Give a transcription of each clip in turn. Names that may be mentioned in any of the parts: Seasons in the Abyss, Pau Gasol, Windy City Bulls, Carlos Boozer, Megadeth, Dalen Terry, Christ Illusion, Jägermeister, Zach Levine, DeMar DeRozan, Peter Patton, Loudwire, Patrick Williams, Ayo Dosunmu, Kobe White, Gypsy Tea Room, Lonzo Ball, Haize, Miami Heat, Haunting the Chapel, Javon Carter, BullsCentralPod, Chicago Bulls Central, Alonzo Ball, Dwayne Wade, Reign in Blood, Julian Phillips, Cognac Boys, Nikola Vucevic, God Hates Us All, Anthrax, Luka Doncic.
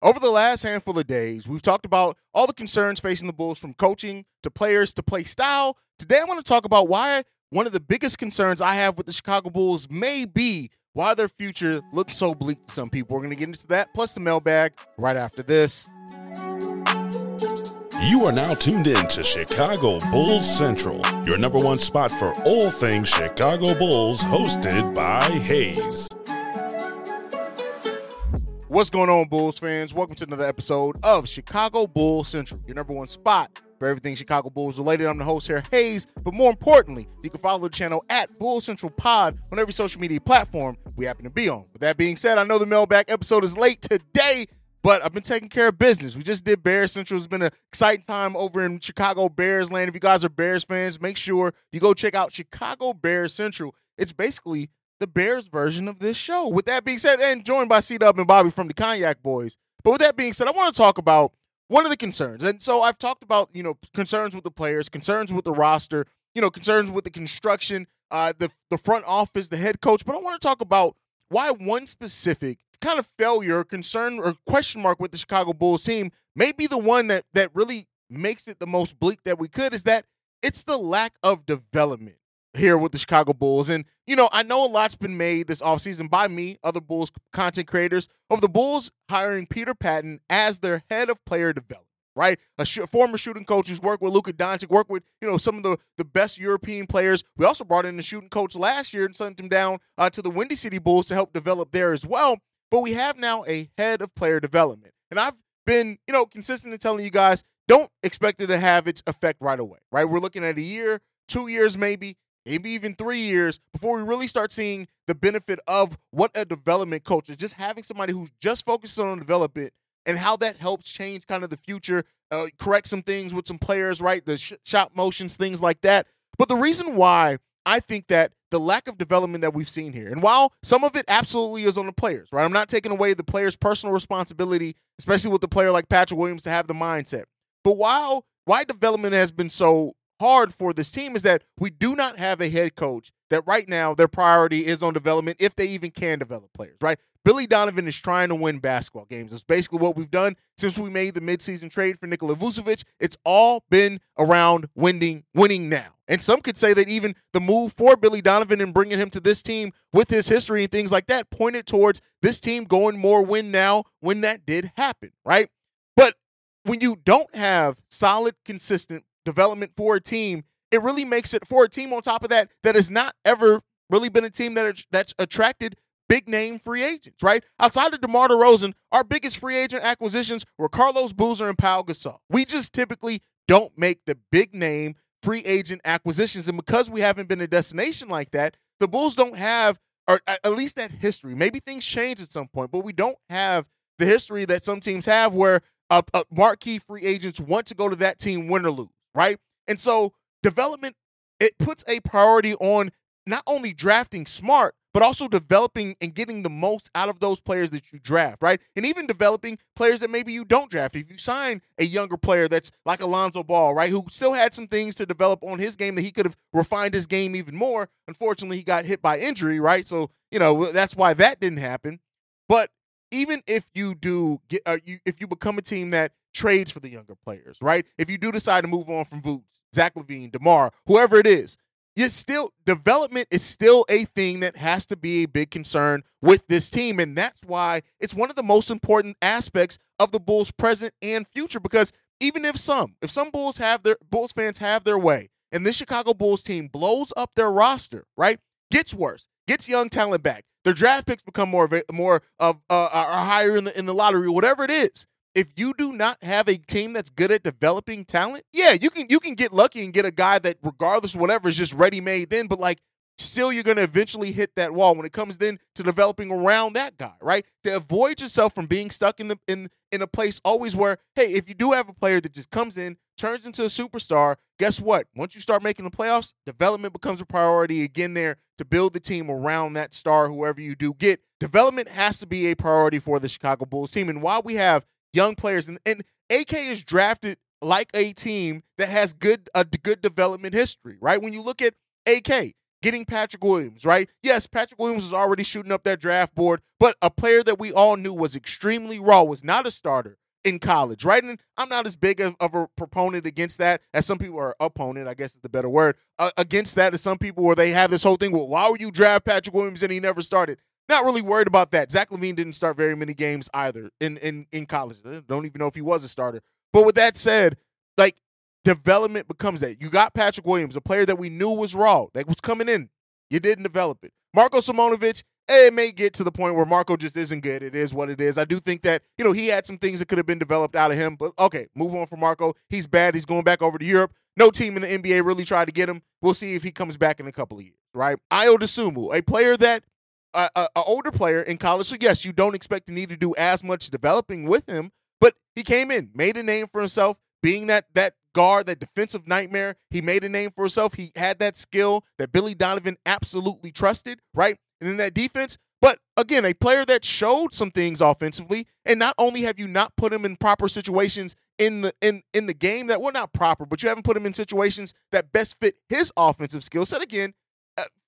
Over the last handful of days, we've talked about all the concerns facing the Bulls, from coaching to players to play style. Today, I want to talk about why one of the biggest concerns I have with the Chicago Bulls may be why their future looks so bleak to some people. We're going to get into that, plus the mailbag, right after this. You are now tuned in to Chicago Bulls Central, your number one spot for all things Chicago Bulls, hosted by Haize. What's going on, Bulls fans? Welcome to another episode of Chicago Bulls Central, your number one spot for everything Chicago Bulls related. I'm the host here, Haize, but more importantly, you can follow the channel at Bulls Central Pod on every social media platform we happen to be on. With that being said, I know the mailbag episode is late today, but I've been taking care of business. We just did Bears Central. It's been an exciting time over in Chicago Bears land. If you guys are Bears fans, make sure you go check out Chicago Bears Central. It's basically the Bears version of this show. With that being said, and joined by C-Dub and Bobby from the Cognac Boys. But with that being said, I want to talk about one of the concerns. And so I've talked about, concerns with the players, concerns with the roster, concerns with the construction, the front office, the head coach. But I want to talk about why one specific kind of failure, concern, or question mark with the Chicago Bulls team may be the one that really makes it the most bleak that we could, is that it's the lack of development here with the Chicago Bulls. And, I know a lot's been made this offseason by me, other Bulls content creators, of the Bulls hiring Peter Patton as their head of player development, right? A former shooting coach who's worked with Luka Doncic, worked with, some of the best European players. We also brought in a shooting coach last year and sent him down to the Windy City Bulls to help develop there as well. But we have now a head of player development. And I've been, consistent in telling you guys, don't expect it to have its effect right away, right? We're looking at a year, 2 years maybe even 3 years before we really start seeing the benefit of what a development coach is, just having somebody who's just focused on development and how that helps change kind of the future, correct some things with some players, right? The shot motions, things like that. But the reason why I think that the lack of development that we've seen here, and while some of it absolutely is on the players, right? I'm not taking away the players' personal responsibility, especially with a player like Patrick Williams, to have the mindset. But why development has been so hard for this team is that we do not have a head coach that right now their priority is on development, if they even can develop players, right? Billy Donovan is trying to win basketball games. It's basically what we've done since we made the midseason trade for Nikola Vucevic. It's all been around winning now. And some could say that even the move for Billy Donovan and bringing him to this team with his history and things like that pointed towards this team going more win now, when that did happen, right? But when you don't have solid, consistent development for a team, it really makes it for a team on top of that has not ever really been a team that's attracted big-name free agents, right? Outside of DeMar DeRozan, our biggest free agent acquisitions were Carlos Boozer and Pau Gasol. We just typically don't make the big-name free agent acquisitions, and because we haven't been a destination like that, the Bulls don't have, or at least that history. Maybe things change at some point, but we don't have the history that some teams have where marquee free agents want to go to that team win or lose, right? And so development, it puts a priority on not only drafting smart, but also developing and getting the most out of those players that you draft, right? And even developing players that maybe you don't draft. If you sign a younger player that's like Alonzo Ball, right, who still had some things to develop on his game that he could have refined his game even more. Unfortunately, he got hit by injury, right? So, that's why that didn't happen. But even if you do get, if you become a team that trades for the younger players, right, if you do decide to move on from Vooch, Zach Levine, DeMar, whoever it is, it's still, development is still a thing that has to be a big concern with this team, and that's why it's one of the most important aspects of the Bulls' present and future. Because even if some Bulls fans have their way, and this Chicago Bulls team blows up their roster, right, gets worse, gets young talent back, their draft picks become more are higher in the lottery, whatever it is. If you do not have a team that's good at developing talent, yeah, you can get lucky and get a guy that, regardless of whatever, is just ready-made then. But, still you're going to eventually hit that wall when it comes then to developing around that guy, right? To avoid yourself from being stuck in a place always where, hey, if you do have a player that just comes in, turns into a superstar, guess what? Once you start making the playoffs, development becomes a priority again there to build the team around that star, whoever you do get. Development has to be a priority for the Chicago Bulls team. And while we have young players, and AK is drafted like a team that has good development history, right? When you look at AK, getting Patrick Williams, right? Yes, Patrick Williams was already shooting up that draft board, but a player that we all knew was extremely raw, was not a starter in college, right? And I'm not as big of a proponent against that as some people are, opponent, I guess is the better word, against that as some people where they have this whole thing, well, why would you draft Patrick Williams and he never started? Not really worried about that. Zach Levine didn't start very many games either in college. I don't even know if he was a starter. But with that said, like, development becomes that. You got Patrick Williams, a player that we knew was raw, that was coming in. You didn't develop it. Marco Simonovic, it may get to the point where Marco just isn't good. It is what it is. I do think that, you know, he had some things that could have been developed out of him, but okay, move on from Marco. He's bad. He's going back over to Europe. No team in the NBA really tried to get him. We'll see if he comes back in a couple of years, right? Ayo Dosunmu, a player that, an older player in college, so yes, you don't expect to need to do as much developing with him, but he came in, made a name for himself, being that guard, that defensive nightmare. He made a name for himself. He had that skill that Billy Donovan absolutely trusted, right? And then that defense. But again, a player that showed some things offensively, and not only have you not put him in proper situations in the game that were not proper, but you haven't put him in situations that best fit his offensive skill set. Again,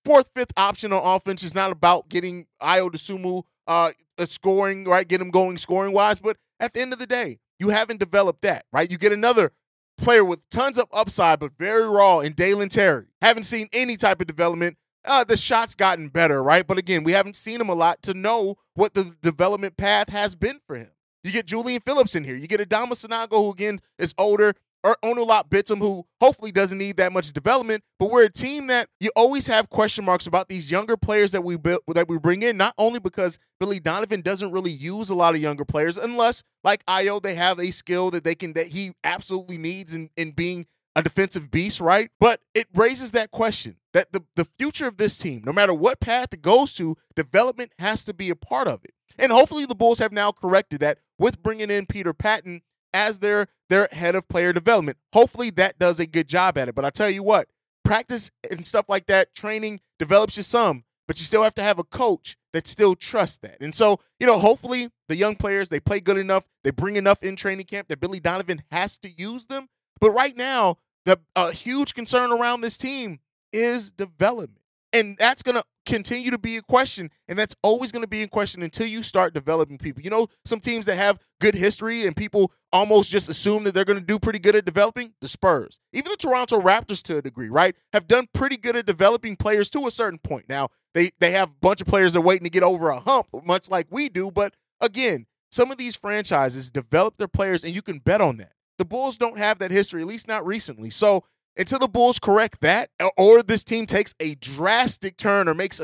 fourth, fifth option on offense is not about getting Ayo Dosunmu scoring, right? Get him going scoring wise, but at the end of the day, you haven't developed that, right? You get another player with tons of upside, but very raw in Dalen Terry. Haven't seen any type of development. The shot's gotten better, right? But again, we haven't seen him a lot to know what the development path has been for him. You get Julian Phillips in here. You get Adama Sanogo, who again is older, or Onolop Bitsum, who hopefully doesn't need that much development. But we're a team that you always have question marks about these younger players that we bring in, not only because Billy Donovan doesn't really use a lot of younger players, unless, like Ayo, they have a skill that he absolutely needs in being a defensive beast, right? But it raises that question that the future of this team, no matter what path it goes to, development has to be a part of it. And hopefully the Bulls have now corrected that with bringing in Peter Patton as their head of player development. Hopefully that does a good job at it. But I tell you what, practice and stuff like that, training develops you some, but you still have to have a coach that still trusts that. And so, you know, hopefully the young players, they play good enough, they bring enough in training camp that Billy Donovan has to use them. But right now, a huge concern around this team is development. And that's going to continue to be a question, and that's always going to be in question until you start developing people. You know, some teams that have good history and people almost just assume that they're going to do pretty good at developing? The Spurs. Even the Toronto Raptors, to a degree, right, have done pretty good at developing players to a certain point. Now, they have a bunch of players that are waiting to get over a hump, much like we do. But, again, some of these franchises develop their players, and you can bet on that. The Bulls don't have that history, at least not recently. So, until the Bulls correct that, or this team takes a drastic turn or makes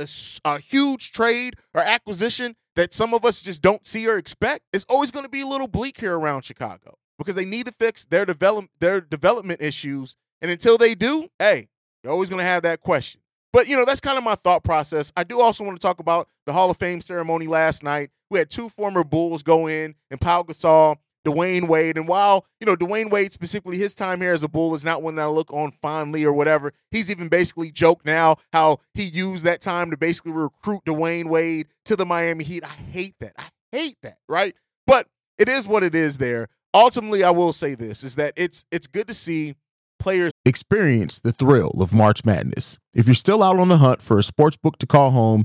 a huge trade or acquisition that some of us just don't see or expect, it's always going to be a little bleak here around Chicago because they need to fix their development issues. And until they do, hey, you're always going to have that question. But, you know, that's kind of my thought process. I do also want to talk about the Hall of Fame ceremony last night. We had two former Bulls go in, and Pau Gasol, Dwayne Wade, and while, you know, Dwayne Wade specifically, his time here as a Bull is not one that I look on fondly or whatever. He's even basically joked now how he used that time to basically recruit Dwayne Wade to the Miami Heat. I hate that, right? But it is what it is there. Ultimately, I will say this, is that it's good to see players experience the thrill of March Madness. If you're still out on the hunt for a sports book to call home,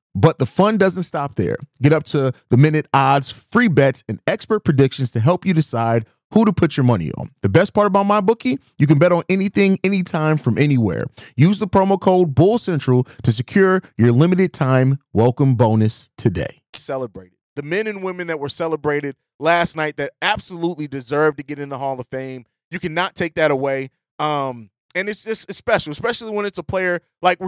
But the fun doesn't stop there. Get up to the minute odds, free bets, and expert predictions to help you decide who to put your money on. The best part about MyBookie, you can bet on anything, anytime, from anywhere. Use the promo code Bulls Central to secure your limited time welcome bonus today. Celebrate it. The men and women that were celebrated last night that absolutely deserve to get in the Hall of Fame. You cannot take that away. And it's just it's special, especially when it's a player like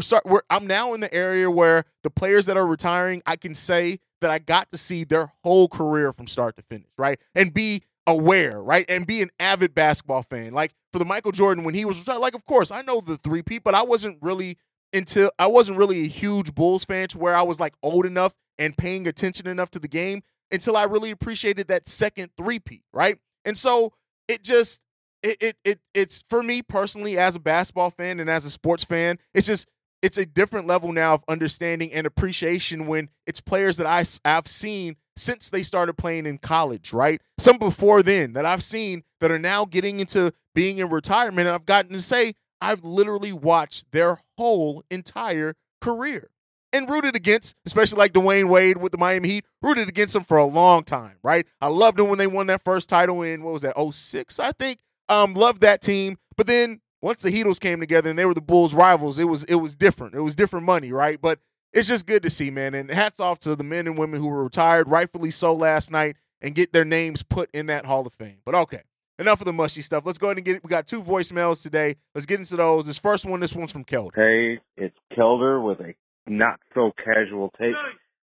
I'm now in the area where the players that are retiring, I can say that I got to see their whole career from start to finish, right? And be aware, right? And be an avid basketball fan. Like for the Michael Jordan, when he was retired, like, of course, I know the three-peat, but I wasn't really a huge Bulls fan to where I was like old enough and paying attention enough to the game until I really appreciated that second three-peat, right? And so it just It's for me personally as a basketball fan and as a sports fan, it's a different level now of understanding and appreciation when it's players that I've seen since they started playing in college, right? Some before then that I've seen that are now getting into being in retirement, and I've gotten to say I've literally watched their whole entire career and rooted against, especially like Dwayne Wade with the Miami Heat, rooted against them for a long time, right? I loved them when they won that first title in, what was that, 06, I think? Loved that team, but then once the Heatles came together and they were the Bulls' rivals, it was different. It was different money, right? But it's just good to see, man. And hats off to the men and women who were retired, rightfully so, last night, and get their names put in that Hall of Fame. But okay, enough of the mushy stuff. Let's go ahead and get it. We got two voicemails today. Let's get into those. This first one, this one's from Kelder. Hey, it's Kelder with a not so casual take.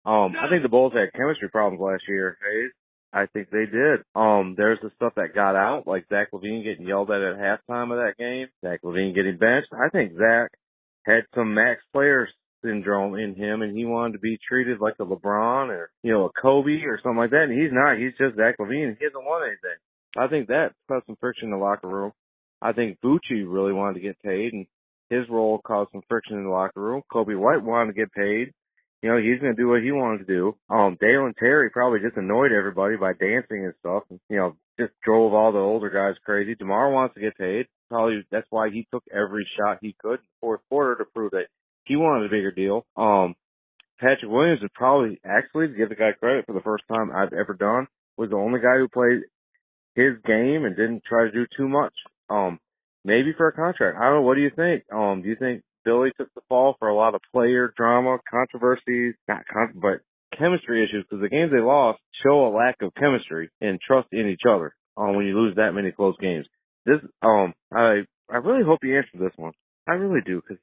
I think the Bulls had chemistry problems last year. Hey. I think they did. There's the stuff that got out, like Zach Levine getting yelled at halftime of that game, Zach Levine getting benched. I think Zach had some Max player syndrome in him, and he wanted to be treated like a LeBron or, a Kobe or something like that, and he's not. He's just Zach Levine, and he doesn't want anything. I think that caused some friction in the locker room. I think Bucci really wanted to get paid, and his role caused some friction in the locker room. Kobe White wanted to get paid. He's going to do what he wanted to do. Dalen Terry probably just annoyed everybody by dancing and stuff. Just drove all the older guys crazy. DeMar wants to get paid. Probably that's why he took every shot he could in the fourth quarter to prove that he wanted a bigger deal. Patrick Williams is probably, actually, to give the guy credit, for the first time I've ever done, was the only guy who played his game and didn't try to do too much. Maybe for a contract. I don't know. What do you think? Do you think Billy took the fall for a lot of player drama, controversies, but chemistry issues, because the games they lost show a lack of chemistry and trust in each other when you lose that many close games. I really hope you answer this one. I really do, because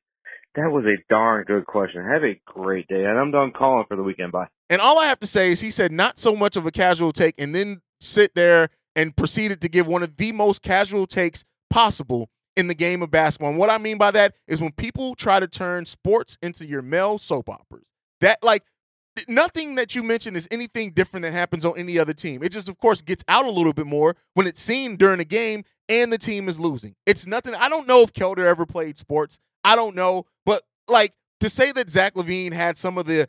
that was a darn good question. Have a great day, and I'm done calling for the weekend. Bye. And all I have to say is he said not so much of a casual take and then sit there and proceeded to give one of the most casual takes possible in the game of basketball. And what I mean by that is when people try to turn sports into your male soap operas. That, like, nothing that you mention is anything different that happens on any other team. It just, of course, gets out a little bit more when it's seen during a game and the team is losing. It's nothing. I don't know if Kelder ever played sports. I don't know. But, like, to say that Zach Levine had some of the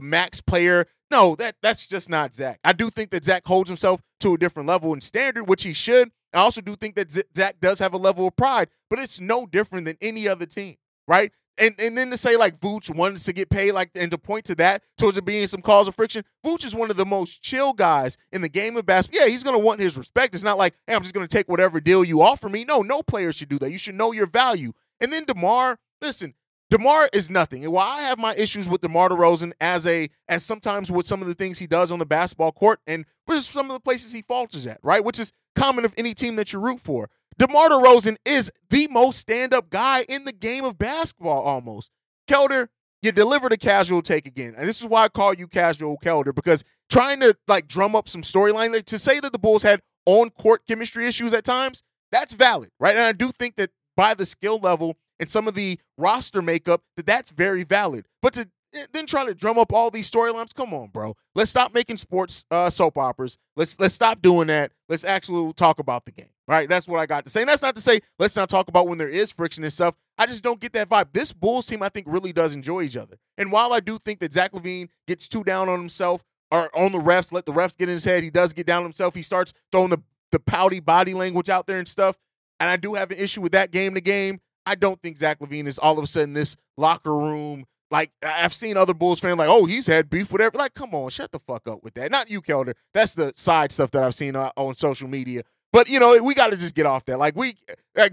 max player, no, that's just not Zach. I do think that Zach holds himself to a different level and standard, which he should. I also do think that Zach does have a level of pride, but it's no different than any other team, right? And then to say, like, Vooch wants to get paid, like, and to point to that towards it being some cause of friction, Vooch is one of the most chill guys in the game of basketball. Yeah, he's going to want his respect. It's not like, hey, I'm just going to take whatever deal you offer me. No player should do that. You should know your value. And then DeMar, listen, DeMar is nothing. And while I have my issues with DeMar DeRozan as sometimes with some of the things he does on the basketball court and some of the places he falters at, right, which is common of any team that you root for. DeMar DeRozan is the most stand-up guy in the game of basketball almost. Kelder, you delivered a casual take again. And this is why I call you Casual Kelder, because trying to, like, drum up some storyline, like, to say that the Bulls had on-court chemistry issues at times, that's valid, right? And I do think that by the skill level and some of the roster makeup, that's very valid. But to then try to drum up all these storylines, come on, bro. Let's stop making sports soap operas. Let's stop doing that. Let's actually talk about the game, right? That's what I got to say. And that's not to say let's not talk about when there is friction and stuff. I just don't get that vibe. This Bulls team, I think, really does enjoy each other. And while I do think that Zach Levine gets too down on himself or on the refs, let the refs get in his head, he does get down on himself. He starts throwing the pouty body language out there and stuff. And I do have an issue with that game to game. I don't think Zach Levine is all of a sudden this locker room. Like, I've seen other Bulls fans like, oh, he's had beef, whatever. Like, come on, shut the fuck up with that. Not you, Kelder. That's the side stuff that I've seen on social media. But, you know, we got to just get off that. Like,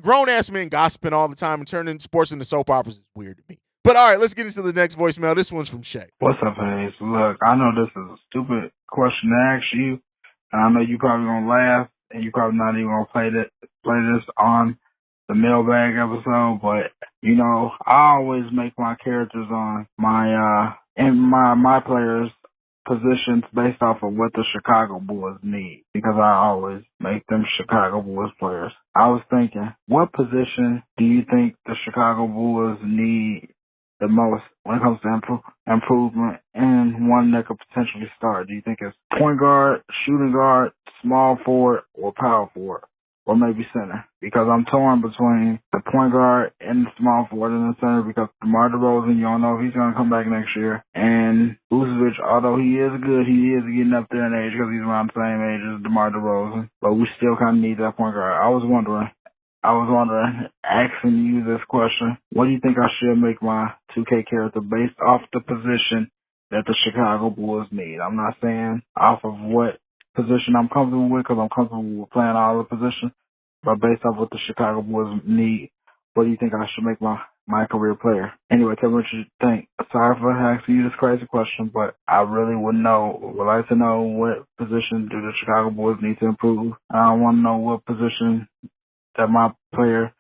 grown-ass men gossiping all the time and turning sports into soap operas is weird to me. But, all right, let's get into the next voicemail. This one's from Shay. What's up, Haize? Look, I know this is a stupid question to ask you, and I know you probably going to laugh, and you probably not even going to play this on the mailbag episode, but, you know, I always make my characters on my my players' positions based off of what the Chicago Bulls need, because I always make them Chicago Bulls players. I was thinking, what position do you think the Chicago Bulls need the most when it comes to improvement, and one that could potentially start? Do you think it's point guard, shooting guard, small forward, or power forward? Or maybe center, because I'm torn between the point guard and the small forward and the center, because DeMar DeRozan, you don't know if he's going to come back next year. And Vucevic, although he is good, he is getting up there in age because he's around the same age as DeMar DeRozan. But we still kind of need that point guard. I was wondering, asking you this question, what do you think I should make my 2K character based off the position that the Chicago Bulls need? I'm not saying off of what position I'm comfortable with, because I'm comfortable with playing all the positions, but based off what the Chicago Bulls need, what do you think I should make my career player? Anyway, tell me what you think. Sorry for asking you this crazy question, but I really would like to know what position do the Chicago Bulls need to improve. I want to know what position that my player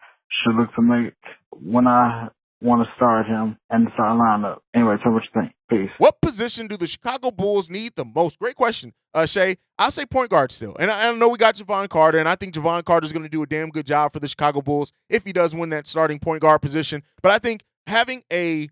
should look to make when I want to start him and start lineup. Anyway, tell me what you think. Peace. What position do the Chicago Bulls need the most? Great question, Shay. I'll say point guard still. And I know we got Javon Carter, and I think Javon Carter's going to do a damn good job for the Chicago Bulls if he does win that starting point guard position. But I think having a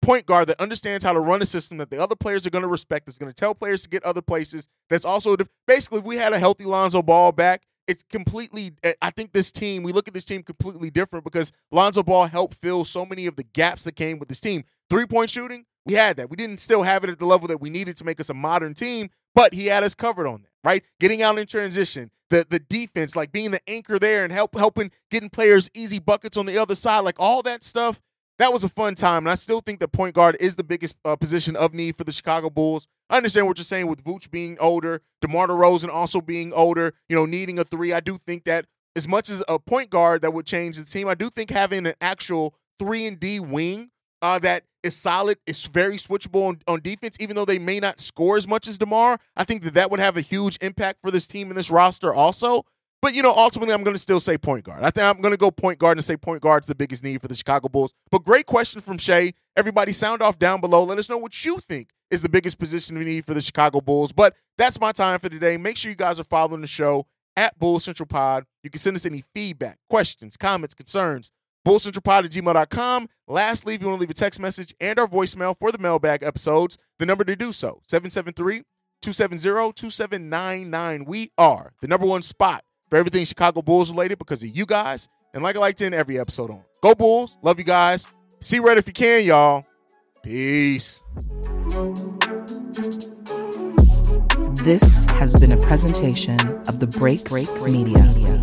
point guard that understands how to run a system that the other players are going to respect, that's going to tell players to get other places, that's also basically, if we had a healthy Lonzo Ball back, it's completely – I think this team – we look at this team completely different, because Lonzo Ball helped fill so many of the gaps that came with this team. Three-point shooting, we had that. We didn't still have it at the level that we needed to make us a modern team, but he had us covered on that, right? Getting out in transition, the defense, like being the anchor there and helping getting players easy buckets on the other side, like all that stuff, that was a fun time. And I still think that point guard is the biggest position of need for the Chicago Bulls. I understand what you're saying with Vooch being older, DeMar DeRozan also being older, you know, needing a three. I do think that as much as a point guard that would change the team, I do think having an actual 3-and-D wing that is solid, is very switchable on defense, even though they may not score as much as DeMar, I think that would have a huge impact for this team and this roster also. But, you know, ultimately, I'm going to still say point guard. I think I'm going to go point guard and say point guard's the biggest need for the Chicago Bulls. But great question from Shay. Everybody sound off down below. Let us know what you think is the biggest position we need for the Chicago Bulls. But that's my time for today. Make sure you guys are following the show at Bulls Central Pod. You can send us any feedback, questions, comments, concerns, bullscentralpod@gmail.com. Lastly, if you want to leave a text message and our voicemail for the mailbag episodes, the number to do so, 773-270-2799. We are the number one spot for everything Chicago Bulls related because of you guys. And like I like to end every episode on, go Bulls. Love you guys. See red if you can, y'all. Peace. This has been a presentation of the Break Media.